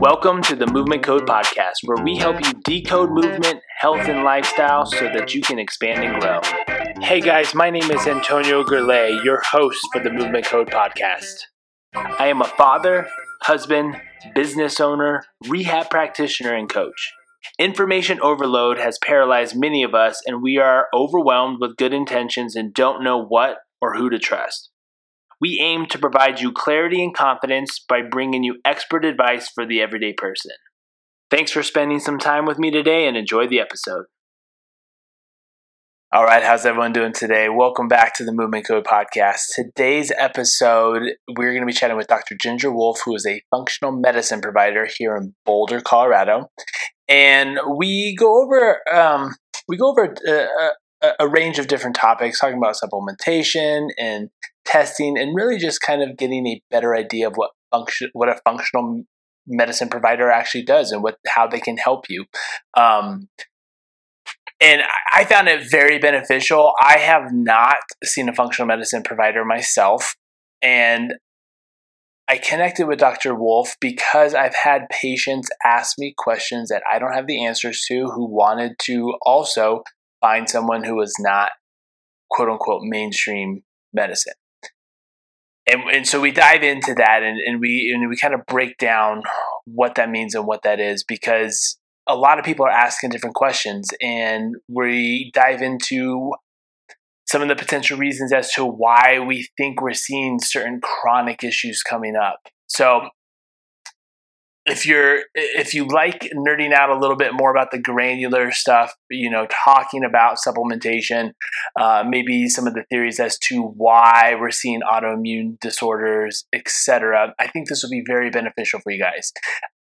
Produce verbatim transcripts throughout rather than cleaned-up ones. Welcome to the Movement Code Podcast, where we help you decode movement, health, and lifestyle so that you can expand and grow. Hey guys, my name is Antonio Gurley, your host for the Movement Code Podcast. I am a father, husband, business owner, rehab practitioner, and coach. Information overload has paralyzed many of us, and we are overwhelmed with good intentions and don't know what or who to trust. We aim to provide you clarity and confidence by bringing you expert advice for the everyday person. Thanks for spending some time with me today and enjoy the episode. All right, how's everyone doing today? Welcome back to the Movement Code Podcast. Today's episode, we're going to be chatting with Doctor Ginger Wolf, who is a functional medicine provider here in Boulder, Colorado. And we go over um, we go over a, a, a range of different topics, talking about supplementation and testing, and really just kind of getting a better idea of what function, what a functional medicine provider actually does, and what how they can help you. Um, and I found it very beneficial. I have not seen a functional medicine provider myself, and I connected with Doctor Wolf because I've had patients ask me questions that I don't have the answers to, who wanted to also find someone who was not "quote unquote" mainstream medicine. And, and so we dive into that, and, and we and we kind of break down what that means and what that is, because a lot of people are asking different questions, and we dive into some of the potential reasons as to why we think we're seeing certain chronic issues coming up. So if you're if you like nerding out a little bit more about the granular stuff, you know, talking about supplementation, uh, maybe some of the theories as to why we're seeing autoimmune disorders, et cetera, I think this will be very beneficial for you guys.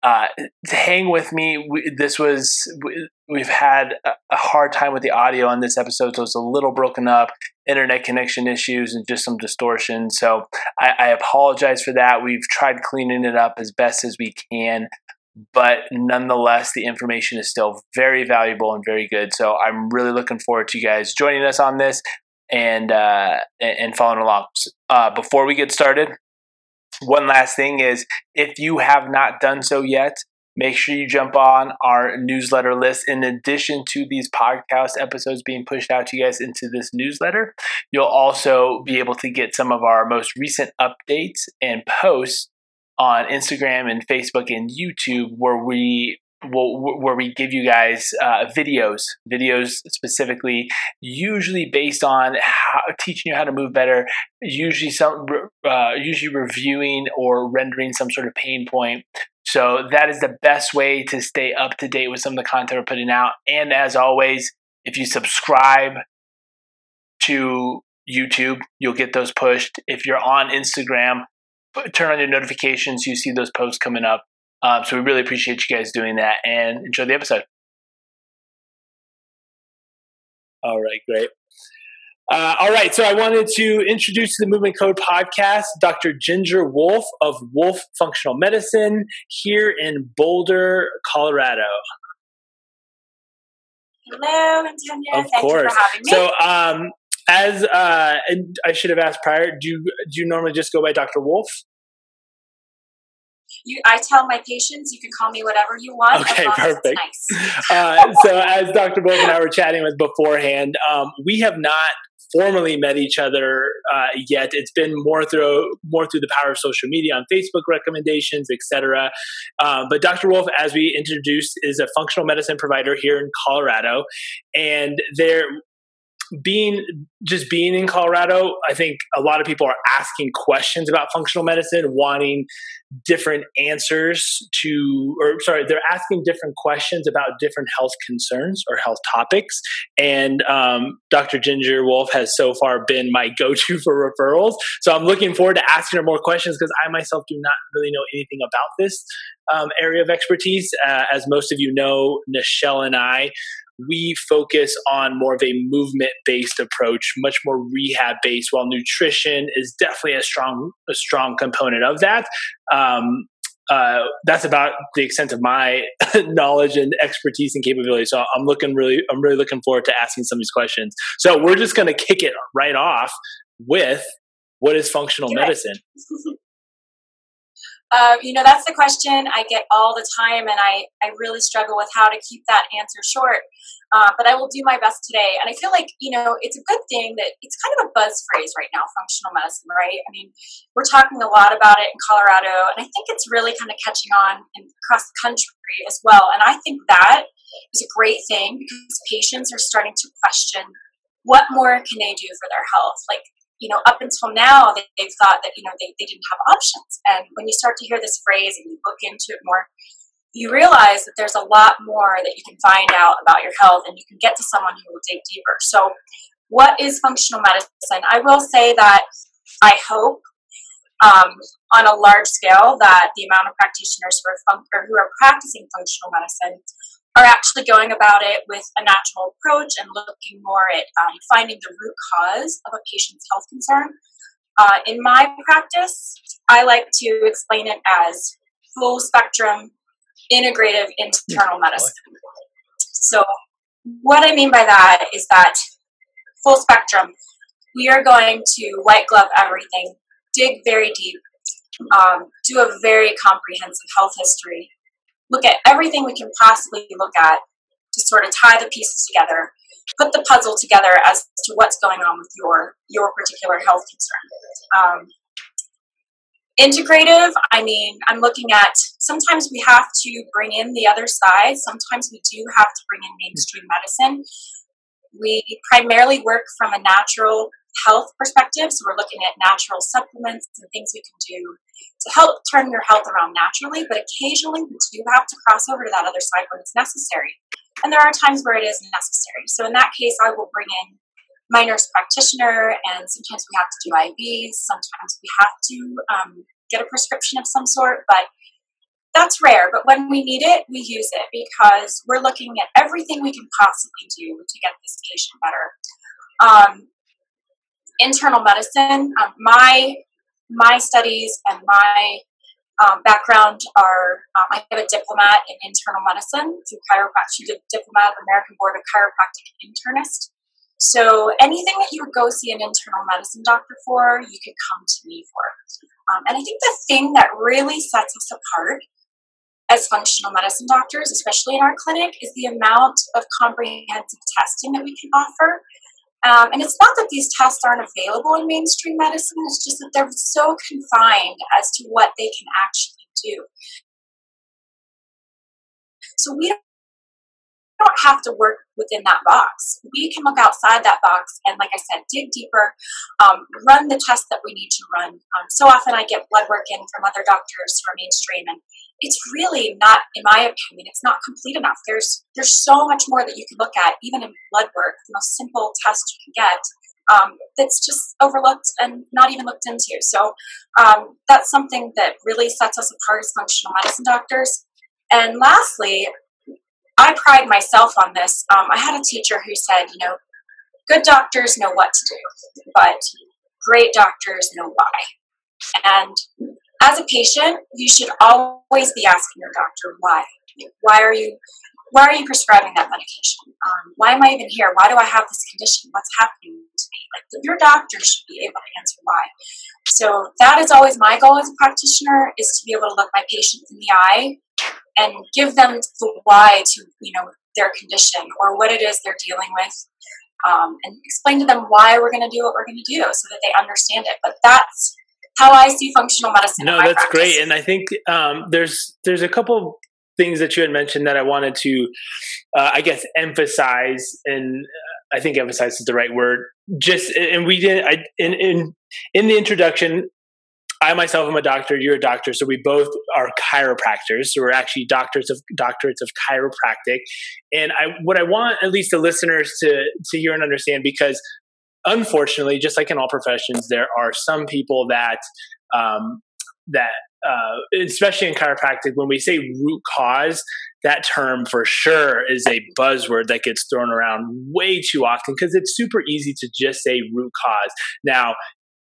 Uh, to hang with me, we, this was we, we've had a, a hard time with the audio on this episode, so it's a little broken up, internet connection issues, and just some distortion. So I, I apologize for that. We've tried cleaning it up as best as we can, but nonetheless, the information is still very valuable and very good. So I'm really looking forward to you guys joining us on this and uh, and following along. Uh, before we get started, one last thing is, if you have not done so yet, make sure you jump on our newsletter list. In addition to these podcast episodes being pushed out to you guys into this newsletter, you'll also be able to get some of our most recent updates and posts on Instagram and Facebook and YouTube, where we will where we give you guys uh, videos, videos specifically, usually based on how, teaching you how to move better, usually some uh, usually reviewing or rendering some sort of pain point. So that is the best way to stay up to date with some of the content we're putting out. And as always, if you subscribe to YouTube, you'll get those pushed. If you're on Instagram, turn on your notifications, you see those posts coming up. Um, so we really appreciate you guys doing that, and enjoy the episode. All right, great. Uh, all right, so I wanted to introduce the Movement Code Podcast, Doctor Ginger Wolf of Wolf Functional Medicine here in Boulder, Colorado. Hello, Antonio. Of Thank course. You for having me. So um, as uh, I should have asked prior, do you, do you normally just go by Doctor Wolf? You, I tell my patients, you can call me whatever you want. Okay, perfect. Nice. uh, so as Doctor Wolf and I were chatting with beforehand, um, we have not formally met each other uh, yet. It's been more through more through the power of social media, on Facebook recommendations, et cetera. Uh, but Doctor Wolf, as we introduced, is a functional medicine provider here in Colorado, and they're. Being just being in Colorado, I think a lot of people are asking questions about functional medicine, wanting different answers to, or sorry, they're asking different questions about different health concerns or health topics. And um, Doctor Ginger Wolf has so far been my go-to for referrals. So I'm looking forward to asking her more questions, because I myself do not really know anything about this um, area of expertise. Uh, as most of you know, Nichelle and I, we focus on more of a movement-based approach, much more rehab-based, while nutrition is definitely a strong a strong component of that. Um, uh, that's about the extent of my knowledge and expertise and capability. So I'm looking really, I'm really looking forward to asking some of these questions. So we're just going to kick it right off with, what is functional medicine? Uh, you know, that's the question I get all the time, and I, I really struggle with how to keep that answer short. Uh, but I will do my best today. And I feel like, you know, it's a good thing that it's kind of a buzz phrase right now, functional medicine, right? I mean, we're talking a lot about it in Colorado, and I think it's really kind of catching on in, across the country as well. And I think that is a great thing because patients are starting to question, what more can they do for their health? Like, you know, up until now, they've thought that, you know, they, they didn't have options. And when you start to hear this phrase and you look into it more, you realize that there's a lot more that you can find out about your health, and you can get to someone who will dig deeper. So what is functional medicine? I will say that I hope um, on a large scale that the amount of practitioners who are, fun- or who are practicing functional medicine are actually going about it with a natural approach and looking more at um, finding the root cause of a patient's health concern. Uh, in my practice, I like to explain it as full spectrum integrative internal medicine. So what I mean by that is that full spectrum, we are going to white glove everything, dig very deep, um, do a very comprehensive health history, look at everything we can possibly look at to sort of tie the pieces together, put the puzzle together as to what's going on with your, your particular health concern. Um, integrative, I mean, I'm looking at, sometimes we have to bring in the other side. Sometimes we do have to bring in mainstream medicine. We primarily work from a natural health perspective. So we're looking at natural supplements and things we can do to help turn your health around naturally, but occasionally we do have to cross over to that other side when it's necessary. And there are times where it is necessary. So in that case, I will bring in my nurse practitioner, and sometimes we have to do I Vs, sometimes we have to um, get a prescription of some sort, but that's rare. But when we need it, we use it because we're looking at everything we can possibly do to get this patient better. Um, internal medicine, um, my my studies and my um, background are, um, I have a diplomat in internal medicine through chiropractic, diplomat, American Board of Chiropractic Internist. So anything that you would go see an internal medicine doctor for, you could come to me for. Um, and I think the thing that really sets us apart as functional medicine doctors, especially in our clinic, is the amount of comprehensive testing that we can offer. Um, and it's not that these tests aren't available in mainstream medicine, it's just that they're so confined as to what they can actually do. So we don't have to work within that box. We can look outside that box and, like I said, dig deeper, um, run the tests that we need to run. Um, so often I get blood work in from other doctors who are mainstream, and it's really not, in my opinion, it's not complete enough. There's there's so much more that you can look at, even in blood work, the most simple test you can get um, that's just overlooked and not even looked into. So um, that's something that really sets us apart as functional medicine doctors. And lastly, I pride myself on this. Um, I had a teacher who said, you know, good doctors know what to do, but great doctors know why. And as a patient, you should always be asking your doctor why. Why are you why are you prescribing that medication? Um, why am I even here? Why do I have this condition? What's happening to me? Like, your doctor should be able to answer why. So that is always my goal as a practitioner, is to be able to look my patients in the eye and give them the why to, you know, their condition or what it is they're dealing with. Um, and explain to them why we're going to do what we're going to do so that they understand it. But that's how I see functional medicine. No, that's practice. Great. And I think um, there's there's a couple things that you had mentioned that I wanted to, uh, I guess, emphasize. And I think emphasize is the right word. Just and we didn't. I, in in in the introduction, I myself am a doctor. You're a doctor, so we both are chiropractors. So we're actually doctors of doctorates of chiropractic. And I what I want at least the listeners to to hear and understand, because unfortunately, just like in all professions, there are some people that, um, that uh, especially in chiropractic, when we say root cause, that term for sure is a buzzword that gets thrown around way too often because it's super easy to just say root cause. Now,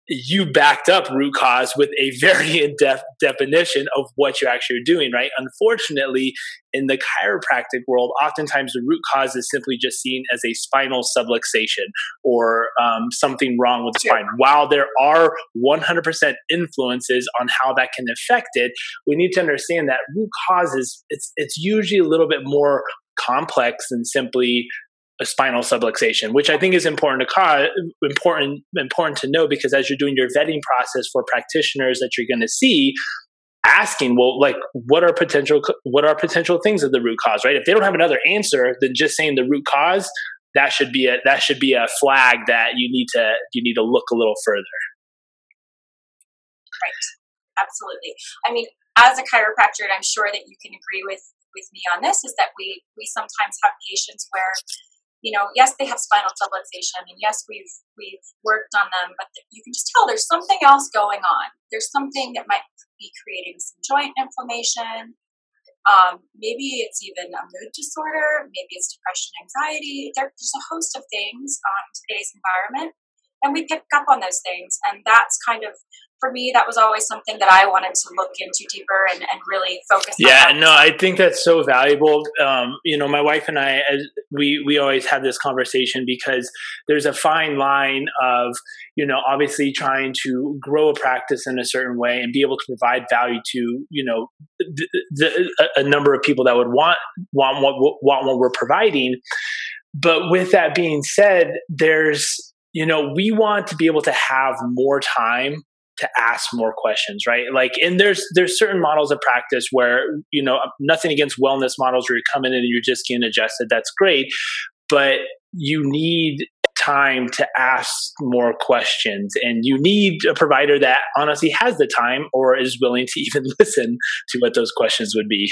you backed up root cause with a very in-depth definition of what you actually are doing, right? Unfortunately, in the chiropractic world, oftentimes the root cause is simply just seen as a spinal subluxation or um, something wrong with the spine. Yeah. While there are one hundred percent influences on how that can affect it, we need to understand that root causes, it's, it's usually a little bit more complex than simply a spinal subluxation, which I think is important to cause, important important to know, because as you're doing your vetting process for practitioners that you're going to see, asking, well, like, what are potential what are potential things of the root cause, right? If they don't have another answer than just saying the root cause, that should be a that should be a flag that you need to you need to look a little further. Right, absolutely. I mean, as a chiropractor, and I'm sure that you can agree with with me on this, is that we we sometimes have patients where, you know, yes, they have spinal subluxation, and yes, we've we've worked on them, but th- you can just tell there's something else going on. There's something that might be creating some joint inflammation. Um, maybe it's even a mood disorder. Maybe it's depression, anxiety. There, there's a host of things um, in today's environment, and we pick up on those things. And that's kind of, for me, that was always something that I wanted to look into deeper and, and really focus yeah, on. Yeah, no, I think that's so valuable. Um, you know, my wife and I, we, we always have this conversation, because there's a fine line of, you know, obviously trying to grow a practice in a certain way and be able to provide value to, you know, the, the, a number of people that would want, want, what, want what we're providing. But with that being said, there's, you know, we want to be able to have more time to ask more questions, right? Like, and there's, there's certain models of practice where, you know, nothing against wellness models where you're coming in and you're just getting adjusted. That's great. But you need time to ask more questions, and you need a provider that honestly has the time or is willing to even listen to what those questions would be.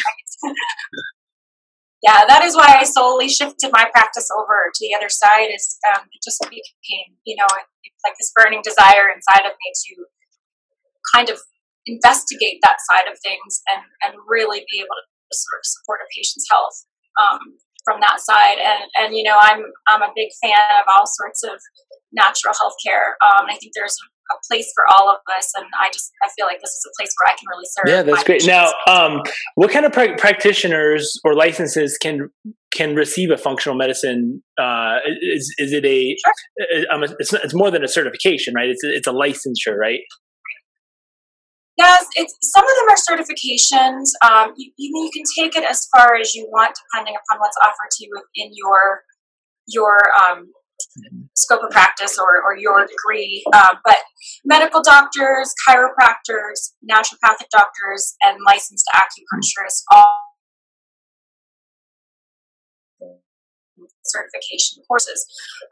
Yeah, that is why I solely shifted my practice over to the other side. Is um, it just became, you know, it's like this burning desire inside of me to kind of investigate that side of things and, and really be able to sort of support a patient's health um, from that side. And, and you know, I'm I'm a big fan of all sorts of natural healthcare. Um, I think there's a place for all of us, and I just I feel like this is a place where I can really serve. Yeah, that's great. Patients. Now, um, what kind of pra- practitioners or licenses can can receive a functional medicine? Uh, is is it a? Sure. It's it's more than a certification, right? It's it's a licensure, right? Yes, it's some of them are certifications. Um, you you can take it as far as you want, depending upon what's offered to you within your your. Um, scope of practice or, or your degree, uh, but medical doctors, chiropractors, naturopathic doctors, and licensed acupuncturists all certification courses.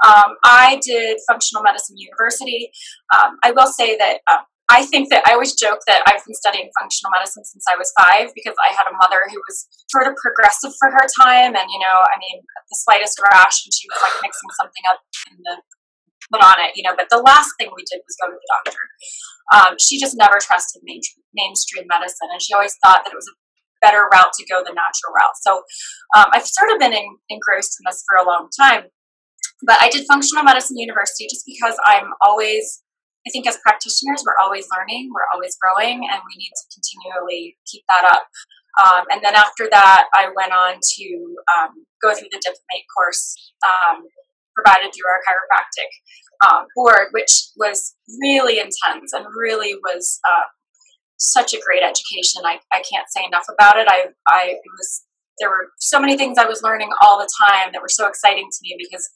Um, I did Functional Medicine University. Um, I will say that uh, I think that I always joke that I've been studying functional medicine since I was five, because I had a mother who was sort of progressive for her time. And, you know, I mean, the slightest rash and she was like mixing something up and the, put on it, you know, but the last thing we did was go to the doctor. Um, she just never trusted mainstream, mainstream medicine. And she always thought that it was a better route to go the natural route. So um, I've sort of been in, engrossed in this for a long time, but I did Functional Medicine University just because I'm always, I think as practitioners, we're always learning, we're always growing, and we need to continually keep that up. Um, and then after that, I went on to um, go through the diplomate course um, provided through our chiropractic um, board, which was really intense and really was uh, such a great education. I, I can't say enough about it. I I was there were so many things I was learning all the time that were so exciting to me, because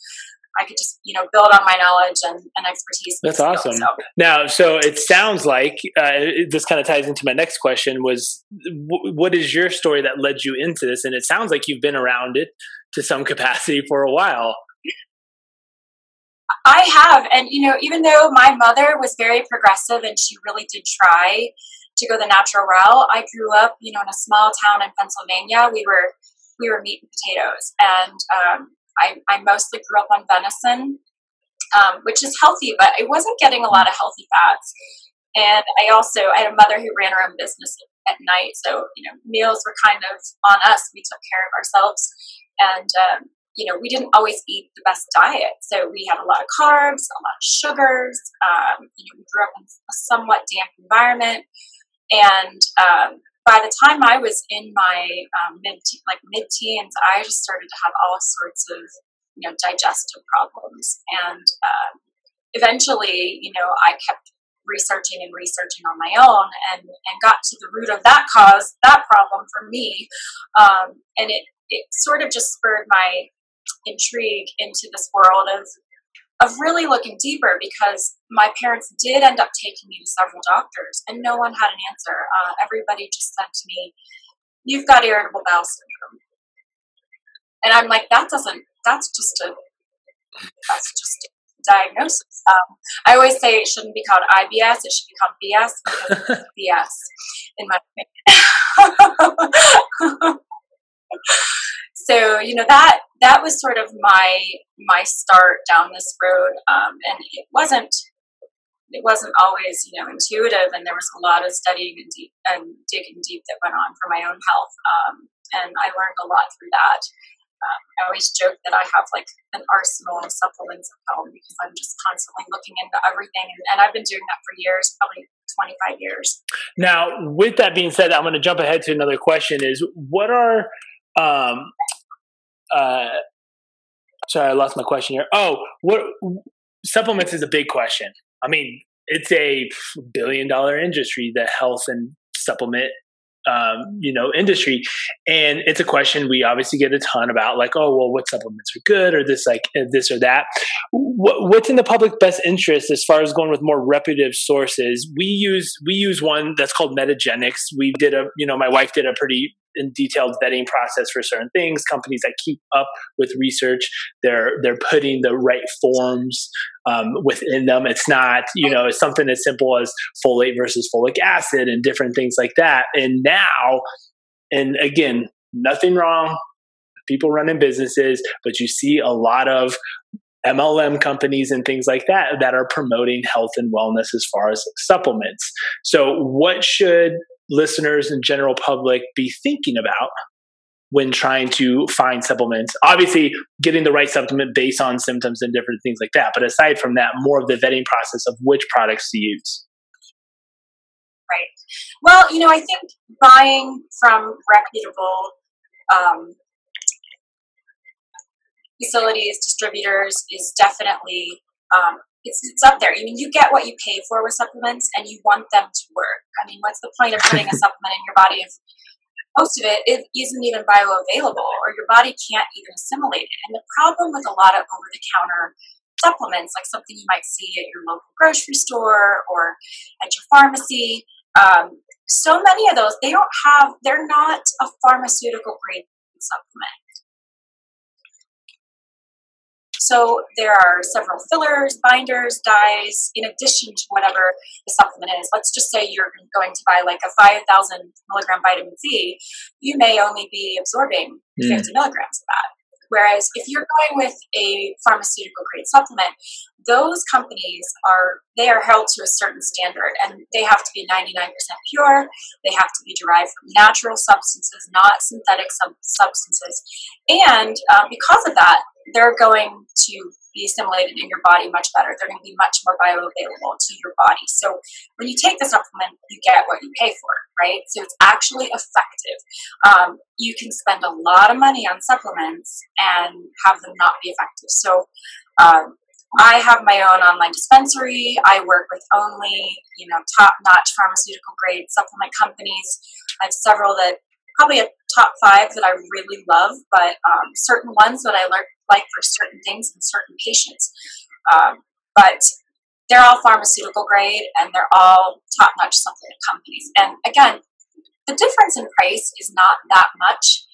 I could just, you know, build on my knowledge and, and expertise. That's awesome. So. Now, so it sounds like uh, this kind of ties into my next question was, w- what is your story that led you into this? And it sounds like you've been around it to some capacity for a while. I have. And, you know, even though my mother was very progressive and she really did try to go the natural route, I grew up, you know, in a small town in Pennsylvania. We were, we were meat and potatoes. And, um, I, I mostly grew up on venison, um, which is healthy, but I wasn't getting a lot of healthy fats. And I also, I had a mother who ran her own business at night. So, you know, meals were kind of on us. We took care of ourselves. And, um, you know, we didn't always eat the best diet. So we had a lot of carbs, a lot of sugars. Um, you know, we grew up in a somewhat damp environment. And um, by the time I was in my um, mid like mid-teens, I just started to have all sorts of, you know, digestive problems. And um, eventually, you know, I kept researching and researching on my own and, and got to the root of that cause, that problem for me. Um, and it, it sort of just spurred my intrigue into this world of of really looking deeper, because my parents did end up taking me to several doctors and no one had an answer. Uh, everybody just said to me, "You've got irritable bowel syndrome." And I'm like, that doesn't, that's just a, that's just a diagnosis. Um, I always say it shouldn't be called I B S, it should be called B S, because it's B S, in my opinion. So, you know, that that was sort of my my start down this road, um, and it wasn't it wasn't always, you know, intuitive, and there was a lot of studying and, deep, and digging deep that went on for my own health, um, and I learned a lot through that. Um, I always joke that I have like an arsenal of supplements at home because I'm just constantly looking into everything. And, and I've been doing that for years, probably twenty-five years. Now, with that being said, I'm going to jump ahead to another question is what are, um, uh, sorry, I lost my question here. Oh, what supplements is a big question. I mean, it's a billion dollar industry, the health and supplement Um, you know, industry. And it's a question we obviously get a ton about, like, oh, well, what supplements are good or this, like this or that. What, what's in the public best interest as far as going with more reputable sources? We use, we use one that's called Metagenics. We did a, you know, my wife did a pretty in detailed vetting process for certain things. Companies that keep up with research, they're, they're putting the right forms um, within them. It's not, you know, it's something as simple as folate versus folic acid and different things like that. And now, and again, nothing wrong, people running businesses, but you see a lot of M L M companies and things like that, that are promoting health and wellness as far as supplements. So what should listeners and general public be thinking about when trying to find supplements? Obviously, getting the right supplement based on symptoms and different things like that. But aside from that, more of the vetting process of which products to use. Right. Well, you know, I think buying from reputable um, facilities, distributors is definitely um, It's, it's up there. I mean, you get what you pay for with supplements, and you want them to work. I mean, what's the point of putting a supplement in your body if most of it isn't even bioavailable, or your body can't even assimilate it? And the problem with a lot of over-the-counter supplements, like something you might see at your local grocery store or at your pharmacy, um, so many of those, they don't have, they're not a pharmaceutical-grade supplement. So there are several fillers, binders, dyes, in addition to whatever the supplement is. Let's just say you're going to buy like a five thousand milligram vitamin C. You may only be absorbing mm. fifty milligrams of that. Whereas if you're going with a pharmaceutical grade supplement, those companies are, they are held to a certain standard, and they have to be ninety-nine percent pure. They have to be derived from natural substances, not synthetic sub- substances. And uh, because of that, they're going to be assimilated in your body much better. They're going to be much more bioavailable to your body. So when you take the supplement, you get what you pay for, right? So it's actually effective. Um, you can spend a lot of money on supplements and have them not be effective. So um, I have my own online dispensary. I work with only, you know, top-notch pharmaceutical-grade supplement companies. I have several that probably a top five that I really love, but um, certain ones that I learned like for certain things and certain patients. Um, but they're all pharmaceutical grade, and they're all top-notch supplement companies. And again, the difference in price is not that much,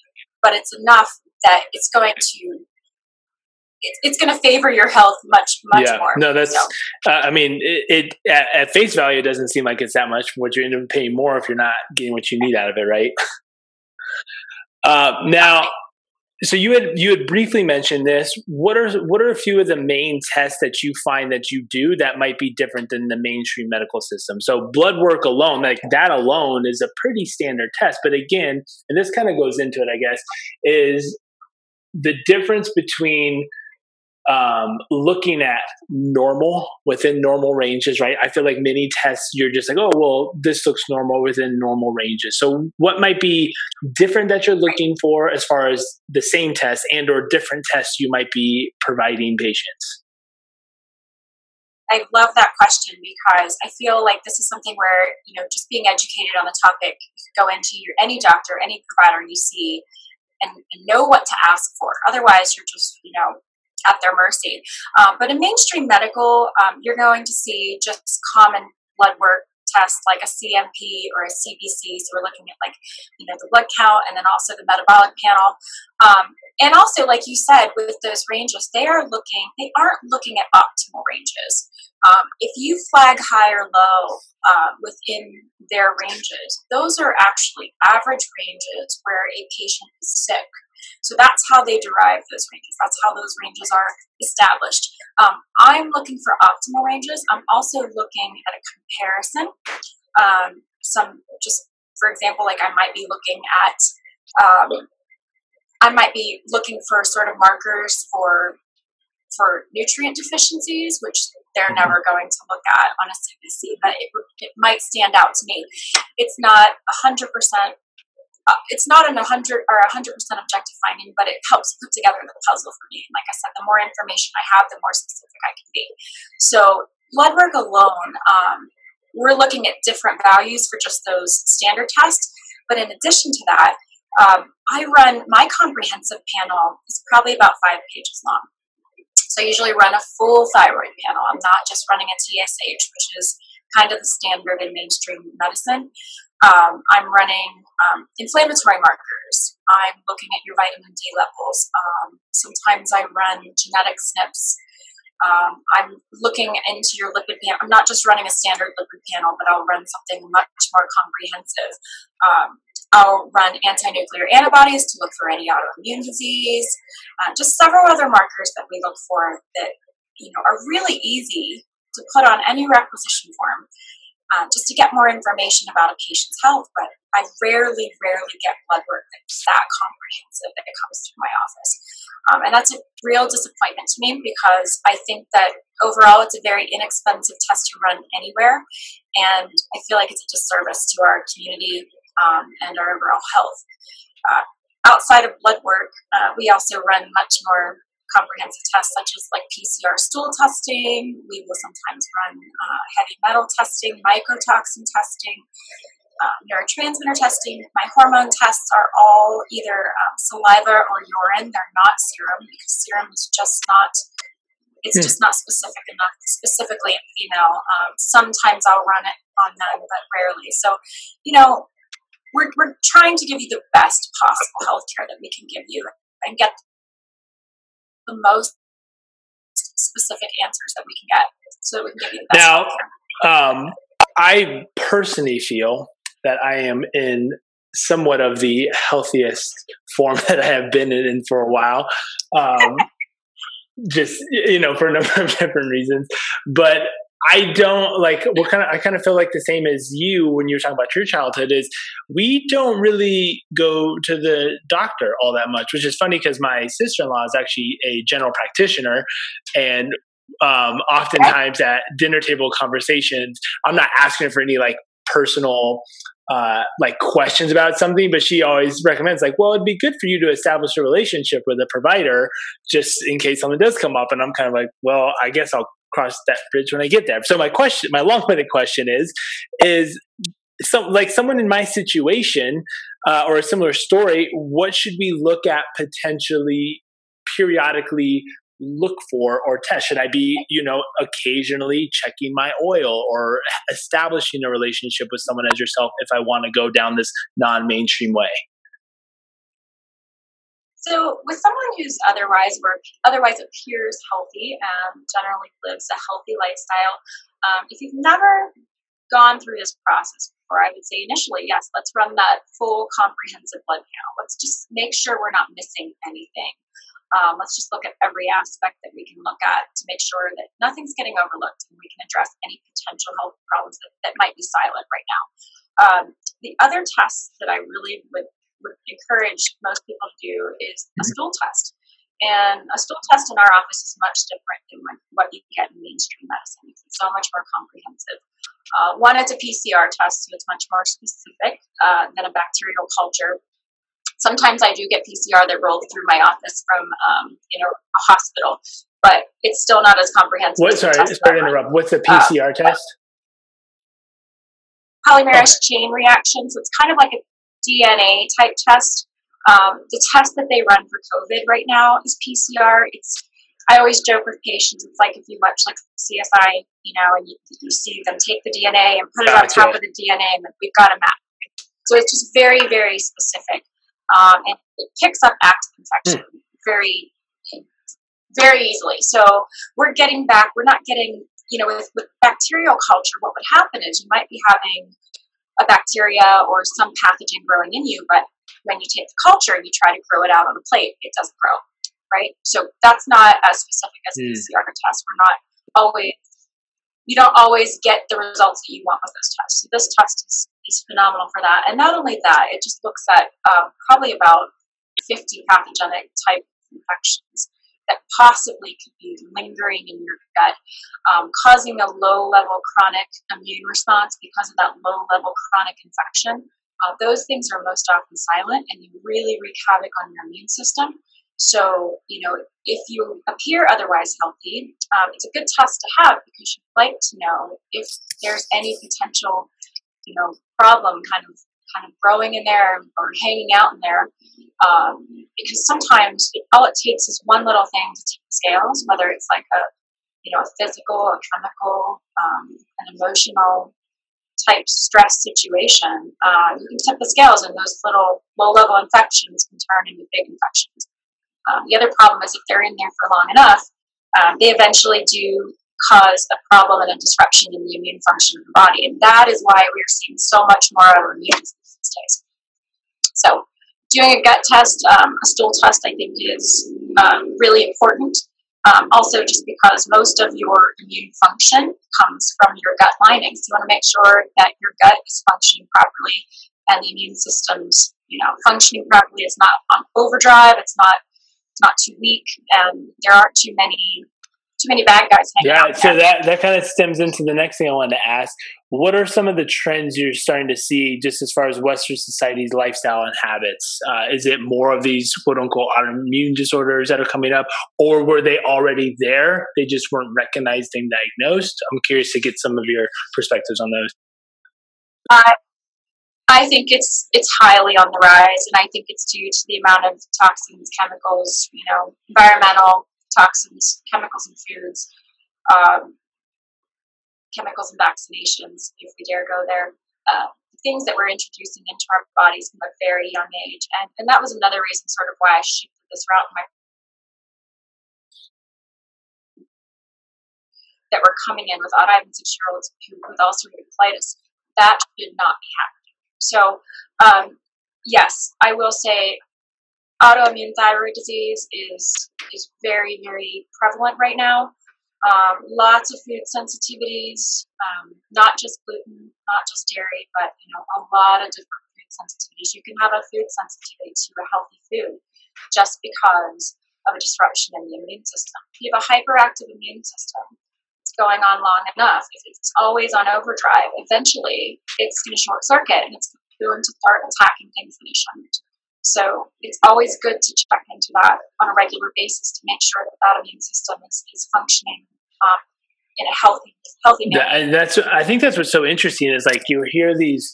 but it's enough that it's going to it, it's going to favor your health much, much yeah. more. No, that's, so. uh, I mean, it, it at, at face value, it doesn't seem like it's that much, but you end up paying more if you're not getting what you need out of it, right? uh, now, So you had you had briefly mentioned this. What are what are a few of the main tests that you find that you do that might be different than the mainstream medical system? So blood work alone, like that alone, is a pretty standard test. But again, and this kind of goes into it, I guess, is the difference between um, looking at normal within normal ranges, right? I feel like many tests, you're just like, oh, well, this looks normal within normal ranges. So what might be different that you're looking for as far as the same test and or different tests you might be providing patients? I love that question because I feel like this is something where, you know, just being educated on the topic, you can go into your, any doctor, any provider you see and, and know what to ask for. Otherwise, you're just, you know, at their mercy. Um, but in mainstream medical, um, you're going to see just common blood work tests like a C M P or a C B C. So we're looking at like, you know, the blood count and then also the metabolic panel. Um, and also, like you said, with those ranges, they are looking, they aren't looking at optimal ranges. Um, if you flag high or low uh, within their ranges, those are actually average ranges where a patient is sick. So that's how they derive those ranges. That's how those ranges are established. Um, I'm looking for optimal ranges. I'm also looking at a comparison. Um, some, just for example, like I might be looking at, um, I might be looking for sort of markers for for nutrient deficiencies, which they're never going to look at on a C B C, but it, it might stand out to me. It's not one hundred percent. Uh, it's not an one hundred or one hundred percent objective finding, but it helps put together the puzzle for me. Like I said, the more information I have, the more specific I can be. So blood work alone, um, we're looking at different values for just those standard tests. But in addition to that, um, I run, my comprehensive panel is probably about five pages long. So I usually run a full thyroid panel. I'm not just running a T S H, which is kind of the standard in mainstream medicine. Um, I'm running um, inflammatory markers. I'm looking at your vitamin D levels. Um, sometimes I run genetic S N Ps. Um, I'm looking into your lipid panel. I'm not just running a standard lipid panel, but I'll run something much more comprehensive. Um, I'll run anti-nuclear antibodies to look for any autoimmune disease. Uh, just several other markers that we look for that, you know, are really easy to put on any requisition form. Uh, just to get more information about a patient's health, but I rarely, rarely get blood work that's that comprehensive that it comes through my office. Um, and that's a real disappointment to me because I think that overall it's a very inexpensive test to run anywhere, and I feel like it's a disservice to our community um, and our overall health. Uh, outside of blood work, uh, we also run much more comprehensive tests such as like P C R stool testing. We will sometimes run uh, heavy metal testing, mycotoxin testing, uh, neurotransmitter testing. My hormone tests are all either um, saliva or urine. They're not serum because serum is just not, it's mm. just not specific enough, specifically in female. Um, sometimes I'll run it on them, but rarely. So, you know, we're we're trying to give you the best possible healthcare that we can give you and get the most specific answers that we can get so that we can give you the best. Now, um, I personally feel that I am in somewhat of the healthiest form that I have been in for a while. Um, just, you know, for a number of different reasons, but I don't like what kind of, I kind of feel like the same as you when you were talking about your childhood is we don't really go to the doctor all that much, which is funny because my sister-in-law is actually a general practitioner and um, oftentimes at dinner table conversations, I'm not asking her for any like personal uh, like questions about something, but she always recommends like, well, it'd be good for you to establish a relationship with a provider just in case something does come up. And I'm kind of like, well, I guess I'll cross that bridge when I get there. So my question, my long-winded question is, is some like someone in my situation uh, or a similar story, what should we look at potentially periodically look for or test? Should I be, you know, occasionally checking my oil or establishing a relationship with someone as yourself if I want to go down this non-mainstream way? So with someone who's otherwise work, otherwise appears healthy and generally lives a healthy lifestyle, um, if you've never gone through this process before, I would say initially, yes, let's run that full comprehensive blood panel. Let's just make sure we're not missing anything. Um, let's just look at every aspect that we can look at to make sure that nothing's getting overlooked and we can address any potential health problems that, that might be silent right now. Um, the other tests that I really would would encourage most people to do is a stool test. And a stool test in our office is much different than what you get in mainstream medicine. It's so much more comprehensive. Uh, one, it's a P C R test, so it's much more specific uh, than a bacterial culture. Sometimes I do get P C R that rolled through my office from um, in a, a hospital, but it's still not as comprehensive. What, as sorry, sorry to interrupt. What's a P C R uh, test? Polymerase okay. chain reaction. So it's kind of like a D N A type test. Um, the test that they run for COVID right now is P C R. It's, I always joke with patients, it's like if you watch like C S I, you know, and you, you see them take the D N A and put it That's on top right. of the D N A, and we've got a map. So it's just very, very specific. Um, and it picks up active infection hmm. very, very easily. So we're getting back, we're not getting, you know, with, with bacterial culture, what would happen is you might be having a bacteria or some pathogen growing in you, but when you take the culture and you try to grow it out on a plate, it doesn't grow, right? So that's not as specific as mm. a P C R test. We're not always, you don't always get the results that you want with those tests. So this test is, is phenomenal for that. And not only that, it just looks at um, probably about fifty pathogenic type infections that possibly could be lingering in your gut, um, causing a low-level chronic immune response because of that low-level chronic infection. Uh, those things are most often silent, and they really wreak havoc on your immune system. So, you know, if you appear otherwise healthy, um, it's a good test to have because you'd like to know if there's any potential, you know, problem kind of kind of growing in there or hanging out in there. Um, because sometimes it, all it takes is one little thing to tip the scales, whether it's like a, you know, a physical, a chemical, um, an emotional type stress situation, uh, you can tip the scales, and those little low-level infections can turn into big infections. Um, the other problem is if they're in there for long enough, um, they eventually do cause a problem and a disruption in the immune function of the body, and that is why we're seeing so much more autoimmune disease these days. So doing a gut test, um, a stool test, I think is uh, really important. Um, also, just because most of your immune function comes from your gut lining, so you want to make sure that your gut is functioning properly and the immune system's, you know, functioning properly. It's not on overdrive. It's not it's not too weak, and there aren't too many too many bad guys. Yeah. So that that kind of stems into the next thing I wanted to ask. What are some of the trends you're starting to see, just as far as Western society's lifestyle and habits? Uh, is it more of these "quote unquote" autoimmune disorders that are coming up, or were they already there? They just weren't recognized and diagnosed. I'm curious to get some of your perspectives on those. Uh, I think it's it's highly on the rise, and I think it's due to the amount of toxins, chemicals, you know, environmental toxins, chemicals in foods. Um, chemicals and vaccinations, if we dare go there, uh, things that we're introducing into our bodies from a very young age. And, and that was another reason sort of why I shifted this route in my that were coming in with five and six-year-olds with ulcerative colitis. That did not be happening. So, um, yes, I will say autoimmune thyroid disease is is very, very prevalent right now. Um, lots of food sensitivities, um, not just gluten, not just dairy, but, you know, a lot of different food sensitivities. You can have a food sensitivity to a healthy food just because of a disruption in the immune system. If you have a hyperactive immune system, it's going on long enough. If it's always on overdrive, eventually it's going to short circuit and it's going to start attacking things that it shouldn't. So it's always good to check into that on a regular basis to make sure that that immune system is, is functioning um, in a healthy, healthy manner. Yeah, and that's, I think that's what's so interesting is like you hear these,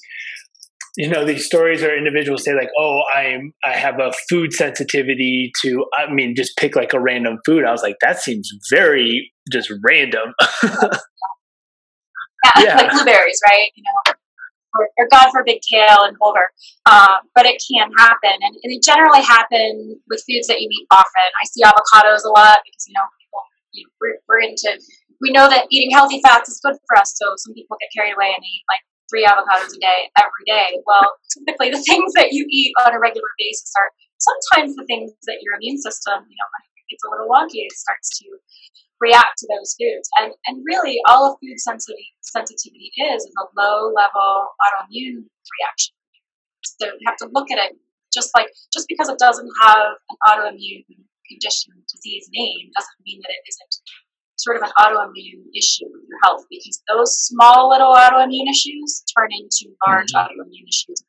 you know, these stories or individuals say like, oh, I'm, I have a food sensitivity to, I mean, just pick like a random food. I was like, that seems very just random. yeah. Yeah, yeah. Like blueberries, right? You know. Or, or God forbid, kale and bulgur, uh, but it can happen, and, and it generally happens with foods that you eat often. I see avocados a lot because you know people, you know, we're, we're into. We know that eating healthy fats is good for us, so some people get carried away and they eat like three avocados a day every day. Well, typically the things that you eat on a regular basis are sometimes the things that your immune system, you know, when it gets a little wonky, it starts to react to those foods, and and really all of food sensitivity sensitivity is is a low level autoimmune reaction. So you have to look at it just like just because it doesn't have an autoimmune condition, disease name doesn't mean that it isn't sort of an autoimmune issue with your health, because those small little autoimmune issues turn into large mm-hmm. autoimmune issues.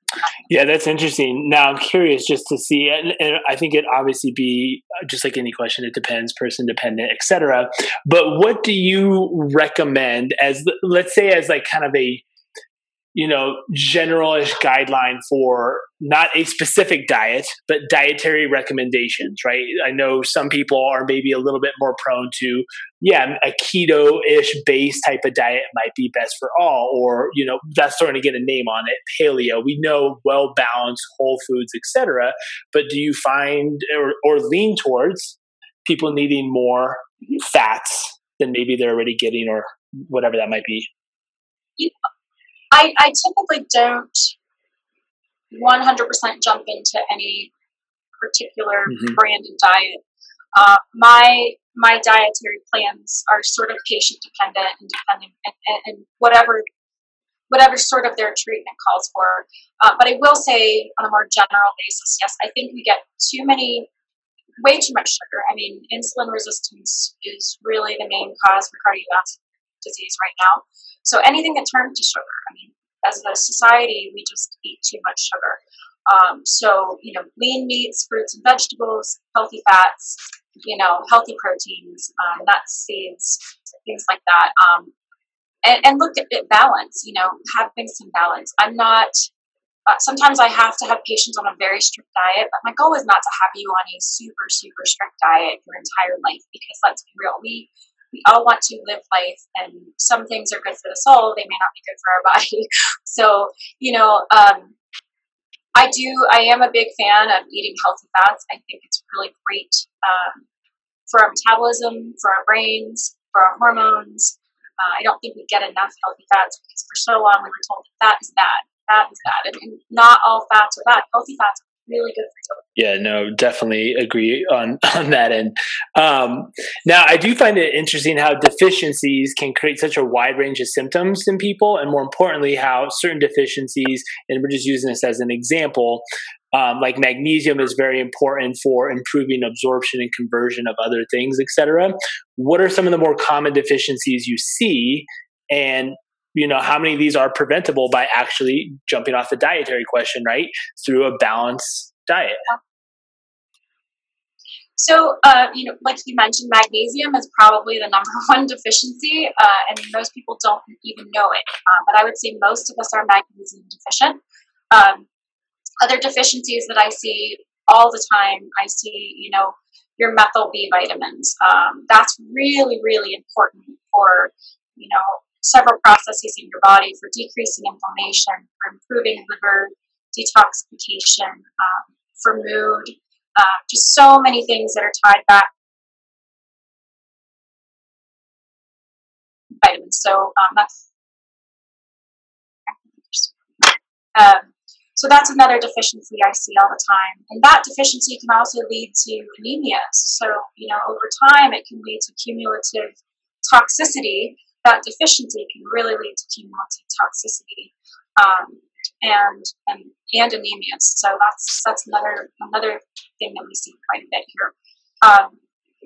Yeah, that's interesting. Now I'm curious just to see, and, and I think it obviously be just like any question, it depends, person dependent, et cetera. But what do you recommend as, let's say, as like kind of a, you know, generalish guideline for not a specific diet, but dietary recommendations, right? I know some people are maybe a little bit more prone to, yeah, a keto-ish base type of diet might be best for all, or, you know, that's starting to get a name on it, paleo. We know well-balanced whole foods, et cetera, but do you find or, or lean towards people needing more fats than maybe they're already getting or whatever that might be? Yeah. I, I typically don't one hundred percent jump into any particular mm-hmm. brand and diet. Uh, my my dietary plans are sort of patient dependent and dependent and, and, and whatever whatever sort of their treatment calls for. Uh, but I will say on a more general basis, yes, I think we get too many, way too much sugar. I mean, insulin resistance is really the main cause for cardiovascular disease right now. So anything that turns to sugar, I mean, as a society, we just eat too much sugar. Um, so, you know, lean meats, fruits and vegetables, healthy fats, you know, healthy proteins, um, nuts, seeds, things like that. Um, and, and look at it, balance, you know, having some balance. I'm not, uh, sometimes I have to have patients on a very strict diet, but my goal is not to have you on a super, super strict diet your entire life, because let's be real, we We all want to live life, and some things are good for the soul. They may not be good for our body. So, you know, um, I do, I am a big fan of eating healthy fats. I think it's really great um, for our metabolism, for our brains, for our hormones. Uh, I don't think we get enough healthy fats because for so long we were told that fat is bad, fat is bad. And not all fats are bad. Healthy fats are really good for you. Yeah, no, definitely agree on, on that end. Um, now, I do find it interesting how deficiencies can create such a wide range of symptoms in people, and more importantly, how certain deficiencies, and we're just using this as an example, um, like magnesium is very important for improving absorption and conversion of other things, et cetera. What are some of the more common deficiencies you see, and you know, how many of these are preventable by actually jumping off the dietary question, right, through a balanced diet? So, uh, you know, like you mentioned, magnesium is probably the number one deficiency, uh, and most people don't even know it. Uh, but I would say most of us are magnesium deficient. Um, other deficiencies that I see all the time, I see, you know, your methyl B vitamins. Um, that's really, really important for, you know, several processes in your body for decreasing inflammation, for improving liver detoxification, um, for mood, uh, just so many things that are tied back to vitamins. So um, that's um, so that's another deficiency I see all the time, and that deficiency can also lead to anemia. So you know, over time, it can lead to cumulative toxicity. That deficiency can really lead to cumulative toxicity um, and, and and anemia. So that's that's another another thing that we see quite a bit here. Um,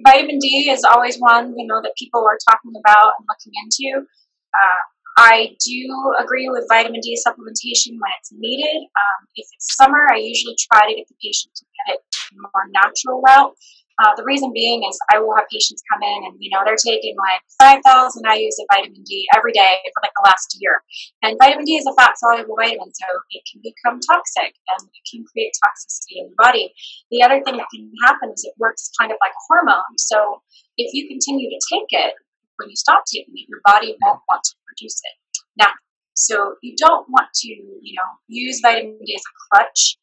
vitamin D is always one, you know, that people are talking about and looking into. Uh, I do agree with vitamin D supplementation when it's needed. Um, if it's summer, I usually try to get the patient to get it in a more natural route. Uh, the reason being is I will have patients come in and, you know, they're taking like five thousand I U's of vitamin D every day for like the last year. And vitamin D is a fat-soluble vitamin, so it can become toxic and it can create toxicity in the body. The other thing that can happen is it works kind of like a hormone. So if you continue to take it, when you stop taking it, your body won't want to produce it. Now, so you don't want to, you know, use vitamin D as a crutch.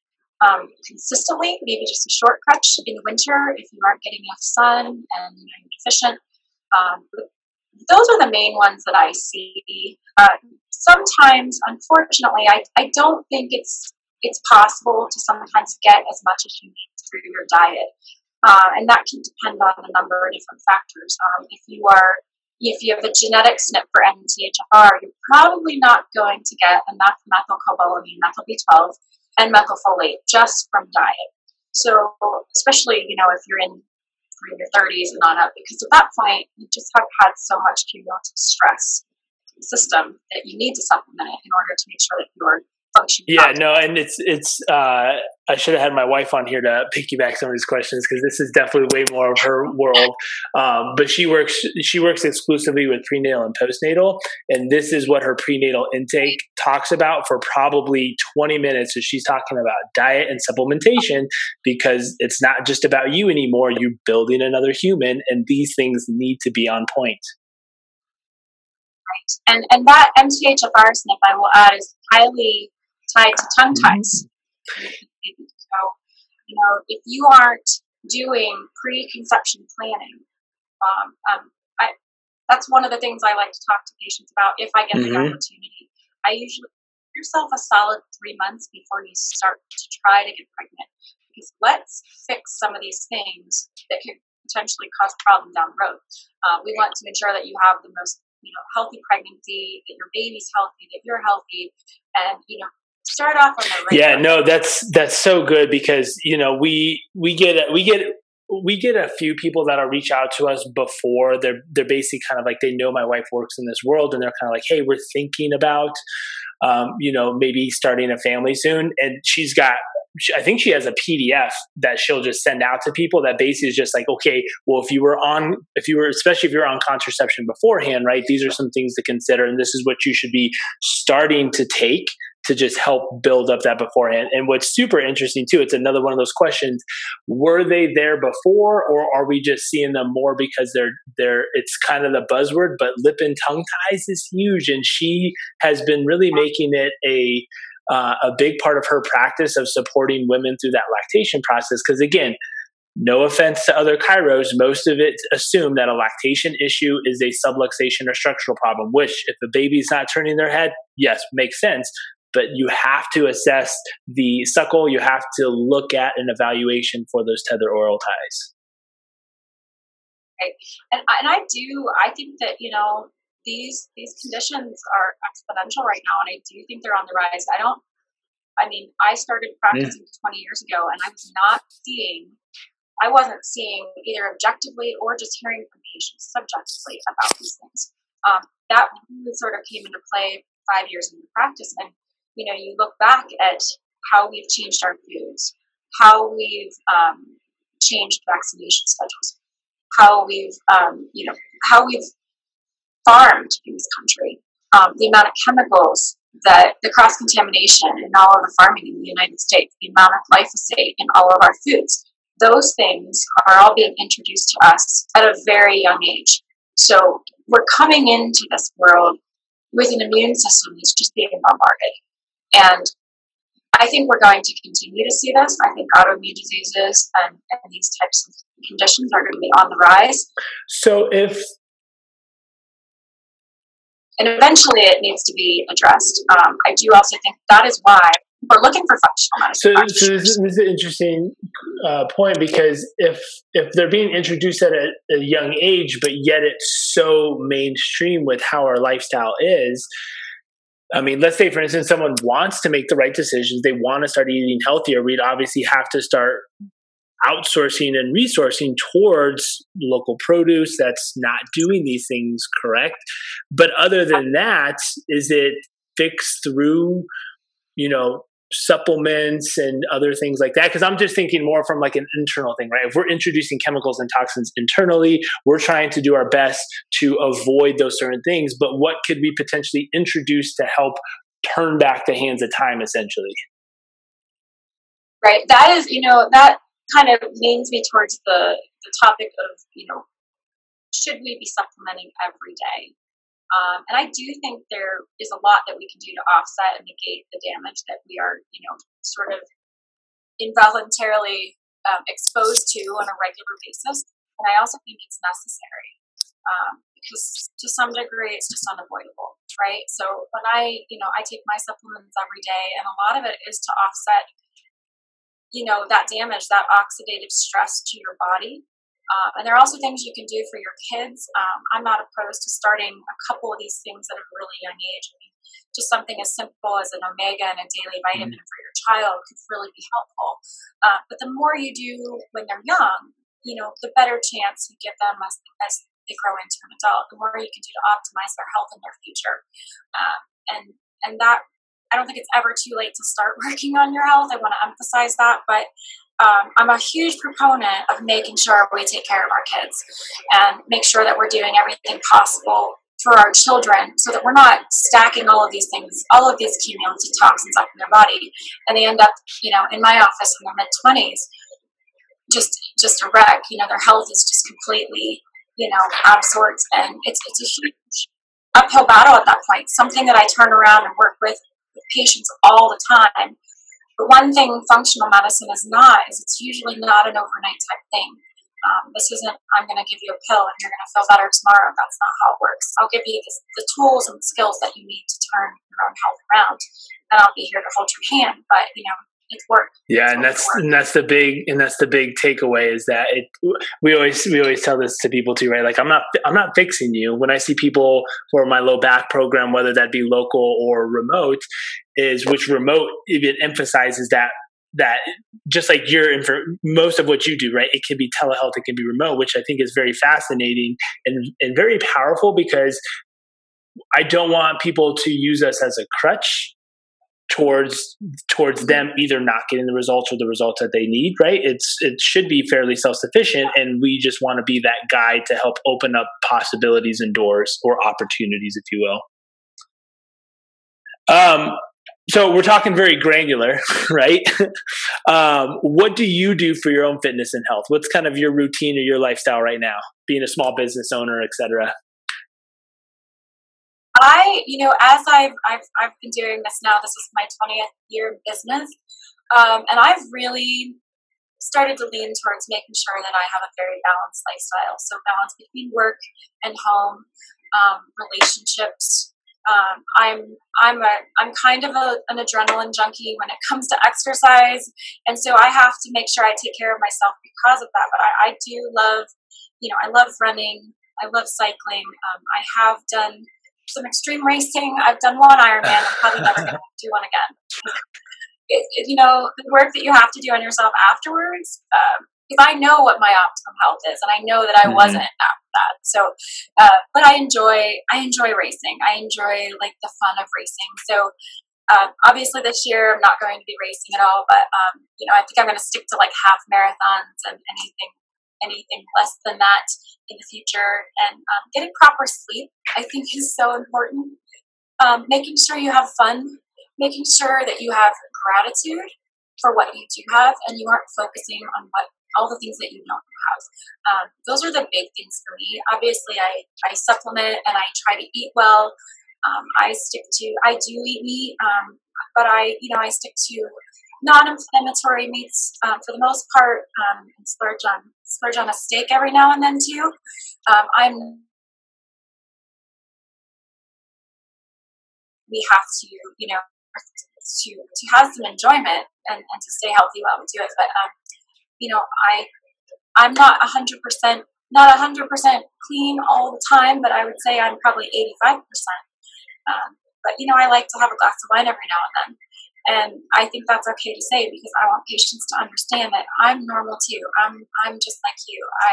Um, consistently, maybe just a short crutch in the winter if you aren't getting enough sun and you know, you're deficient. Um, those are the main ones that I see. Uh, sometimes, unfortunately, I, I don't think it's it's possible to sometimes get as much as you need through your diet, uh, and that can depend on a number of different factors. Um, if you are if you have a genetic S N P for M T H F R, you're probably not going to get enough methylcobalamin, methyl B twelve. And methylfolate just from diet. So especially, you know, if you're in in your thirties and on up, because at that point, you just have had so much cumulative stress in the system that you need to supplement it in order to make sure that you're functioning. Yeah, properly. No, and it's, it's uh, I should have had my wife on here to piggyback some of these questions, because this is definitely way more of her world. Um, but she works, she works exclusively with prenatal and postnatal, and this is what her prenatal intake talks about for probably twenty minutes. So she's talking about diet and supplementation, because it's not just about you anymore. You're building another human, and these things need to be on point. Right, and and that M T H F R S N P, I will add, is highly tied to tongue ties. So, you know, if you aren't doing preconception planning, um, um, I, that's one of the things I like to talk to patients about. If I get mm-hmm. the opportunity, I usually give yourself a solid three months before you start to try to get pregnant, because let's fix some of these things that could potentially cause problem down the road. Uh, we want to ensure that you have the most, you know, healthy pregnancy, that your baby's healthy, that you're healthy, and, you know, start off on the right. Yeah, no, that's that's so good, because you know we we get we get we get a few people that'll reach out to us before they're they're basically kind of like, they know my wife works in this world, and they're kind of like, hey, we're thinking about um, you know maybe starting a family soon, and she's got, I think she has a P D F that she'll just send out to people that basically is just like, okay, well, if you were on, if you were, especially if you're on contraception beforehand, right, these are some things to consider, and this is what you should be starting to take to just help build up that beforehand. And what's super interesting too, it's another one of those questions, were they there before, or are we just seeing them more because they're, they're, it's kind of the buzzword, but lip and tongue ties is huge. And she has been really making it a, Uh, a big part of her practice of supporting women through that lactation process. Because again, no offense to other chiros, most of it assume that a lactation issue is a subluxation or structural problem, which if the baby's not turning their head, yes, makes sense. But you have to assess the suckle. You have to look at an evaluation for those tether oral ties. Right. And, and I do, I think that, you know, These these conditions are exponential right now, and I do think they're on the rise. I don't, I mean, I started practicing yeah. twenty years ago, and I was not seeing, I wasn't seeing either objectively or just hearing from patients subjectively about these things. Um, that really sort of came into play five years into practice, and you know, you look back at how we've changed our foods, how we've um, changed vaccination schedules, how we've, um, you know, how we've farmed in this country, um, the amount of chemicals, that the cross contamination in all of the farming in the United States, the amount of glyphosate in all of our foods, those things are all being introduced to us at a very young age. So we're coming into this world with an immune system that's just being bombarded. And I think we're going to continue to see this. I think autoimmune diseases and, and these types of conditions are going to be on the rise. So if And eventually it needs to be addressed. Um, I do also think that is why we're looking for functional medicine. So, so this, is, this is an interesting uh, point, because if if they're being introduced at a, a young age, but yet it's so mainstream with how our lifestyle is, I mean, let's say, for instance, someone wants to make the right decisions. They want to start eating healthier. We'd obviously have to start outsourcing and resourcing towards local produce that's not doing these things correct. But other than that, is it fixed through, you know, supplements and other things like that? Because I'm just thinking more from like an internal thing, right? If we're introducing chemicals and toxins internally, we're trying to do our best to avoid those certain things. But what could we potentially introduce to help turn back the hands of time, essentially? Right. That is, you know, that kind of leans me towards the, the topic of, you know, should we be supplementing every day? Um, and I do think there is a lot that we can do to offset and negate the damage that we are, you know, sort of involuntarily um, exposed to on a regular basis. And I also think it's necessary um, because to some degree it's just unavoidable, right? So when I, you know, I take my supplements every day, and a lot of it is to offset, you know, that damage, that oxidative stress to your body. Uh, and there are also things you can do for your kids. Um, I'm not opposed to starting a couple of these things at a really young age. I mean, just something as simple as an omega and a daily vitamin mm-hmm. for your child could really be helpful. Uh, but the more you do when they're young, you know, the better chance you give them as, as they grow into an adult, the more you can do to optimize their health and their future. Um, and and that, I don't think it's ever too late to start working on your health. I want to emphasize that, but um, I'm a huge proponent of making sure we take care of our kids and make sure that we're doing everything possible for our children so that we're not stacking all of these things, all of these cumulative toxins up in their body. And they end up, you know, in my office in their mid-twenties, just just a wreck. You know, their health is just completely, you know, out of sorts. And it's it's a huge uphill battle at that point. Something that I turn around and work with with patients all the time. But one thing functional medicine is not is it's usually not an overnight type thing. Um, this isn't, I'm going to give you a pill and you're going to feel better tomorrow. That's not how it works. I'll give you the, the tools and skills that you need to turn your own health around, and I'll be here to hold your hand. But, you know, it's work. Yeah, it's and that's work. and that's the big and that's the big takeaway is that it. We always we always tell this to people too, right? Like I'm not I'm not fixing you. When I see people for my low back program, whether that be local or remote, is which remote even emphasizes that. That just like your info, most of what you do, right? It can be telehealth, it can be remote, which I think is very fascinating and, and very powerful, because I don't want people to use us as a crutch towards towards them either not getting the results or the results that they need, right? It's it should be fairly self-sufficient, and we just want to be that guide to help open up possibilities and doors or opportunities, if you will. Um. So we're talking very granular, right? um, what do you do for your own fitness and health? What's kind of your routine or your lifestyle right now, being a small business owner, et cetera? I, you know, as I've, I've, I've been doing this now, this is my twentieth year in business. Um, and I've really started to lean towards making sure that I have a very balanced lifestyle. So balance between work and home, um, relationships. Um, I'm I'm a I'm kind of a, an adrenaline junkie when it comes to exercise, and so I have to make sure I take care of myself because of that. But I, I do love, you know, I love running, I love cycling. Um, I have done some extreme racing. I've done one Ironman. I'm probably never going to do one again. It, it, you know, the work that you have to do on yourself afterwards. Um, Because I know what my optimum health is, and I know that I mm-hmm. wasn't after that. So, uh, but I enjoy, I enjoy racing. I enjoy like the fun of racing. So, um, obviously this year I'm not going to be racing at all, but, um, you know, I think I'm going to stick to like half marathons and anything, anything less than that in the future. And, um, getting proper sleep, I think is so important. Um, making sure you have fun, making sure that you have gratitude for what you do have, and you aren't focusing on what, all the things that you don't have. Um, those are the big things for me. Obviously, I, I supplement and I try to eat well. Um, I stick to, I do eat meat, um, but I, you know, I stick to non-inflammatory meats um, for the most part, um, and splurge on, splurge on a steak every now and then too. Um, I'm we have to, you know, to to have some enjoyment and, and to stay healthy while we do it, but um, you know, I, I'm not a hundred percent, not a hundred percent clean all the time, but I would say I'm probably eighty-five percent. Um, but you know, I like to have a glass of wine every now and then. And I think that's okay to say, because I want patients to understand that I'm normal too. I'm, I'm just like you. I,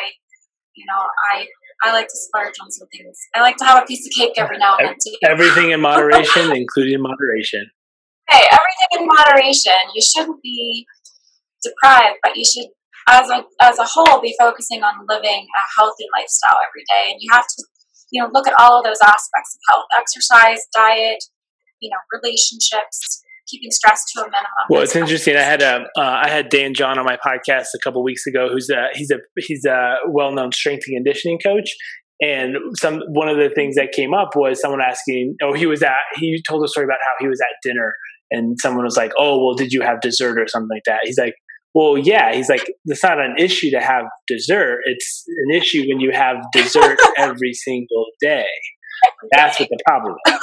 you know, I, I like to splurge on some things. I like to have a piece of cake every now and then too. Everything in moderation, including moderation. Hey, everything in moderation. You shouldn't be deprived, but you should, as a as a whole, be focusing on living a healthy lifestyle every day. And you have to, you know, look at all of those aspects of health: exercise, diet, you know, relationships, keeping stress to a minimum. Well, it's interesting. I had a uh, I had Dan John on my podcast a couple of weeks ago. Who's a he's a he's a well known strength and conditioning coach. And some one of the things that came up was someone asking, oh, he was at he told a story about how he was at dinner, and someone was like, oh, well, did you have dessert or something like that? He's like, well, yeah. He's like, it's not an issue to have dessert. It's an issue when you have dessert every single day. That's what the problem is.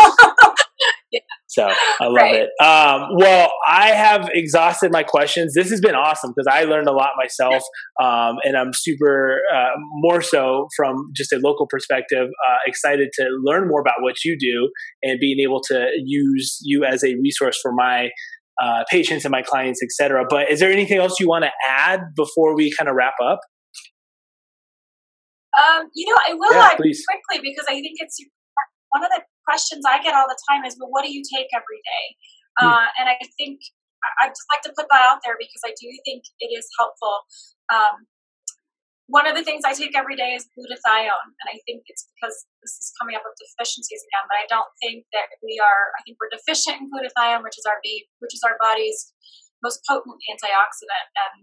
Yeah. So I love right. it. Um, well, I have exhausted my questions. This has been awesome because I learned a lot myself, um, and I'm super uh, more so from just a local perspective, uh, excited to learn more about what you do and being able to use you as a resource for my uh, patients and my clients, et cetera. But is there anything else you want to add before we kind of wrap up? Um, you know, I will yeah, add please. quickly, because I think it's one of the questions I get all the time is, well, what do you take every day? Hmm. Uh, and I think I'd just like to put that out there because I do think it is helpful. Um, one of the things I take every day is glutathione. And I think it's because this is coming up with deficiencies again, but I don't think that we are, I think we're deficient in glutathione, which is our, which is our body's most potent antioxidant. And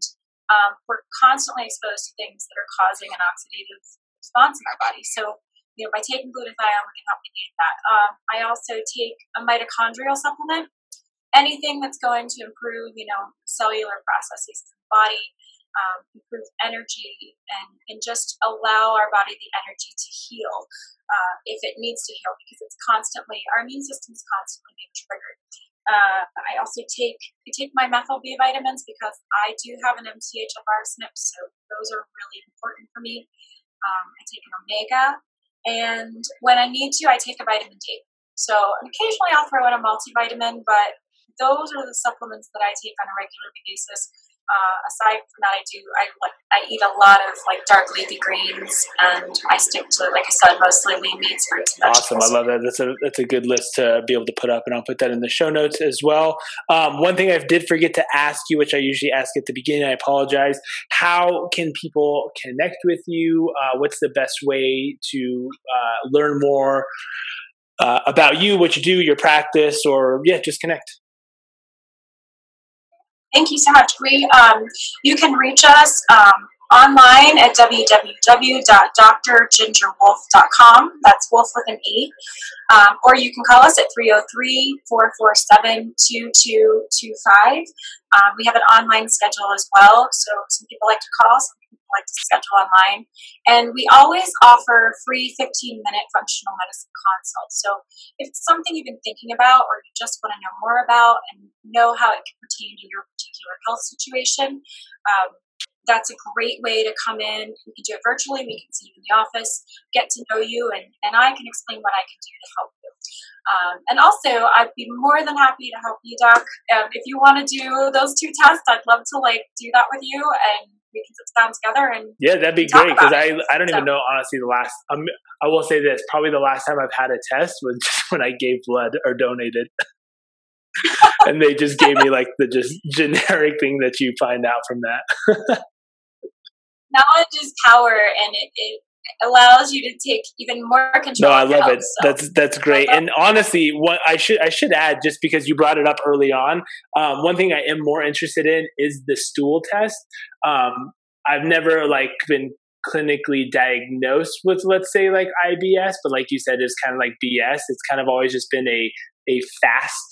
um, we're constantly exposed to things that are causing an oxidative response in our body. So, you know, by taking glutathione, we can help mitigate that. Um, I also take a mitochondrial supplement, anything that's going to improve, you know, cellular processes in the body. Um, improve energy and, and just allow our body the energy to heal uh, if it needs to heal, because it's constantly, our immune system's constantly being triggered. Uh, I also take I take my methyl B vitamins because I do have an M T H F R S N P, so those are really important for me. Um, I take an omega, and when I need to, I take a vitamin D. So occasionally I'll throw in a multivitamin, but those are the supplements that I take on a regular basis. Uh, aside from that, I do, I like, I eat a lot of like dark leafy greens, and I stick to, like I said, mostly lean meats, fruits, and vegetables. Awesome. I love that. That's a, that's a good list to be able to put up, and I'll put that in the show notes as well. Um, one thing I did forget to ask you, which I usually ask at the beginning, I apologize. How can people connect with you? Uh, what's the best way to uh, learn more uh, about you, what you do, your practice, or yeah, just connect? Thank you so much. We, um, you can reach us um, online at w w w dot d r ginger wolf dot com. That's Wolf with an E. Um, or you can call us at three oh three, four four seven, two two two five. Um, we have an online schedule as well. So some people like to call, some people like to schedule online. And we always offer free fifteen-minute functional medicine consults. So if it's something you've been thinking about or you just want to know more about and know how it can pertain to your particular health situation, um, that's a great way to come in. We can do it virtually. We can see you in the office, get to know you, and, and I can explain what I can do to help you. Um, and also, I'd be more than happy to help you, Doc. Um, if you want to do those two tests, I'd love to like do that with you, and we can sit down together and yeah, that'd be great, because I I don't so. even know, honestly, the last, um, I will say this, probably the last time I've had a test was just when I gave blood or donated. And they just gave me like the just generic thing that you find out from that. Knowledge is power, and it, it allows you to take even more control. No, I love it. So. That's that's great. And honestly, what I should I should add, just because you brought it up early on, um, one thing I am more interested in is the stool test. Um, I've never like been clinically diagnosed with, let's say, like I B S, but like you said, it's kind of like B S. It's kind of always just been a a fast.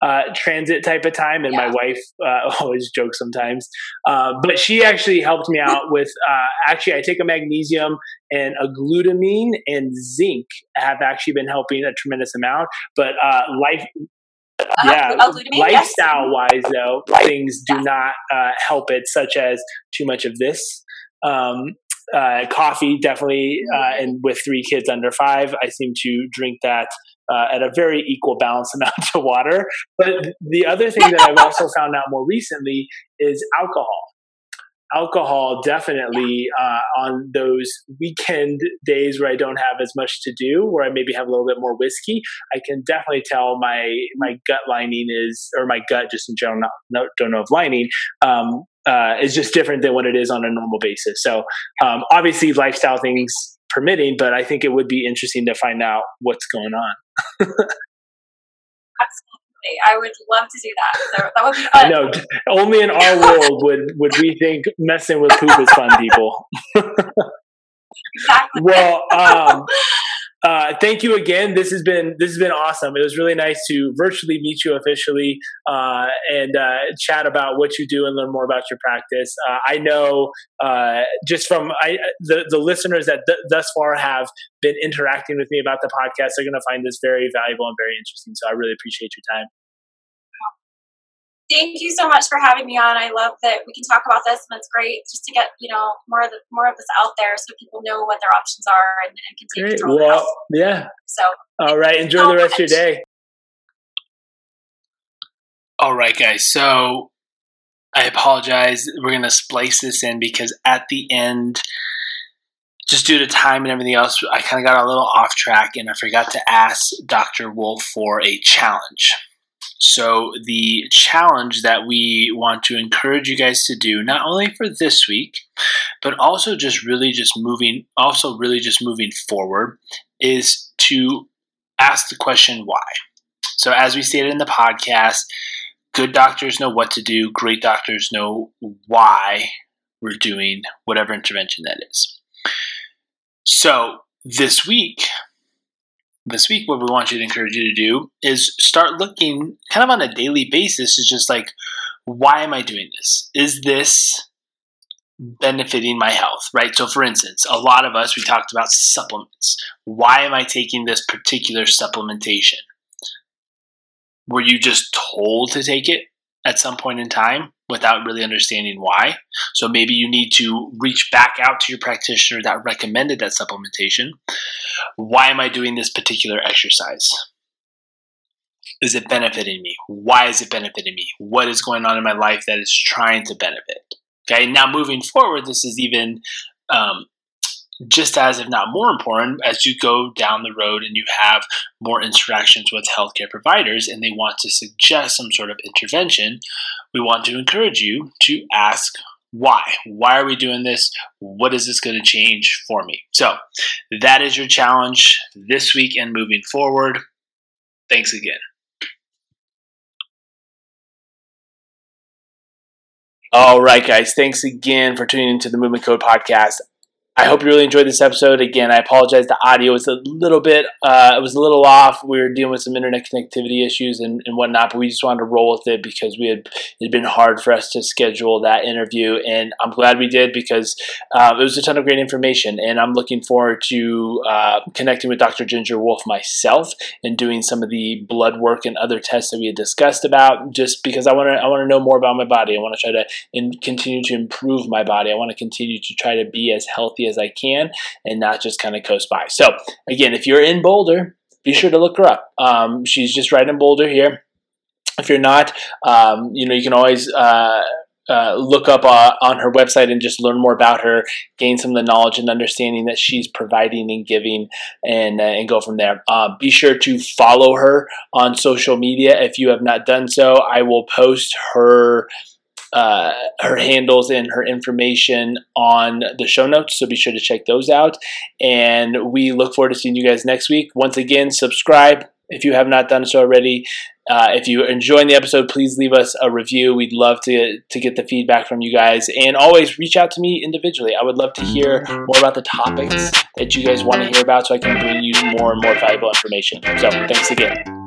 Uh, transit type of time, and yeah. my wife uh, always jokes sometimes, uh, but she actually helped me out with uh, actually I take a magnesium and a glutamine and zinc have actually been helping a tremendous amount, but uh, life yeah uh, lifestyle wise though, things do not uh, help it, such as too much of this um, uh, coffee definitely, uh, and with three kids under five, I seem to drink that Uh, at a very equal balance amount of water. But the other thing that I've also found out more recently is alcohol. Alcohol definitely uh, on those weekend days where I don't have as much to do, where I maybe have a little bit more whiskey, I can definitely tell my my gut lining is, or my gut just in general, not, no, don't know if lining, um, uh, is just different than what it is on a normal basis. So um, obviously lifestyle things permitting, but I think it would be interesting to find out what's going on. Absolutely, I would love to do that. So that would be fun. I know. Only in our world would would we think messing with poop is fun, people. Exactly. Well, um, uh, thank you again. This has been this has been awesome. It was really nice to virtually meet you officially uh, and uh, chat about what you do and learn more about your practice. Uh, I know uh, just from I, the the listeners that th- thus far have been interacting with me about the podcast, they're going to find this very valuable and very interesting. So I really appreciate your time. Thank you so much for having me on. I love that we can talk about this, and it's great just to get, you know, more of the, more of this out there so people know what their options are and, and can take great. control. Well, yeah. So, all right. Enjoy so the rest much. of your day. All right, guys. So I apologize. We're going to splice this in because at the end, just due to time and everything else, I kind of got a little off track and I forgot to ask Doctor Wolf for a challenge. So the challenge that we want to encourage you guys to do, not only for this week, but also just really just moving, also really just moving forward, is to ask the question why. So as we stated in the podcast, good doctors know what to do. Great doctors know why we're doing whatever intervention that is. So this week, this week, what we want you to encourage you to do is start looking kind of on a daily basis. It's just like, why am I doing this? Is this benefiting my health, right? So for instance, a lot of us, we talked about supplements. Why am I taking this particular supplementation? Were you just told to take it at some point in time without really understanding why? So maybe you need to reach back out to your practitioner that recommended that supplementation. Why am I doing this particular exercise? Is it benefiting me? Why is it benefiting me? What is going on in my life that is trying to benefit? Okay, now moving forward, this is even um, just as, if not more important, as you go down the road and you have more interactions with healthcare providers and they want to suggest some sort of intervention, we want to encourage you to ask why. Why are we doing this? What is this going to change for me? So that is your challenge this week and moving forward. Thanks again. All right, guys. Thanks again for tuning into the Movement Code Podcast. I hope you really enjoyed this episode. Again, I apologize. The audio was a little bit, uh, it was a little off. We were dealing with some internet connectivity issues and, and whatnot, but we just wanted to roll with it because we had, it had been hard for us to schedule that interview. And I'm glad we did because uh, it was a ton of great information. And I'm looking forward to uh, connecting with Doctor Ginger Wolf myself and doing some of the blood work and other tests that we had discussed about, just because I want to I want to know more about my body. I want to try to in, continue to improve my body. I want to continue to try to be as healthy as I can and not just kind of coast by. So again, if you're in Boulder, be sure to look her up. Um, she's just right in Boulder here. If you're not, um, you know, you can always uh, uh, look up uh, on her website and just learn more about her, gain some of the knowledge and understanding that she's providing and giving, and uh, and go from there. Uh, be sure to follow her on social media if you have not done so. I will post her Uh, her handles and her information on the show notes, so be sure to check those out. And we look forward to seeing you guys next week. Once again, subscribe if you have not done so already. Uh, if you're enjoying the episode, please leave us a review. We'd love to to get the feedback from you guys. And always reach out to me individually. I would love to hear more about the topics that you guys want to hear about so I can bring you more and more valuable information. So thanks again.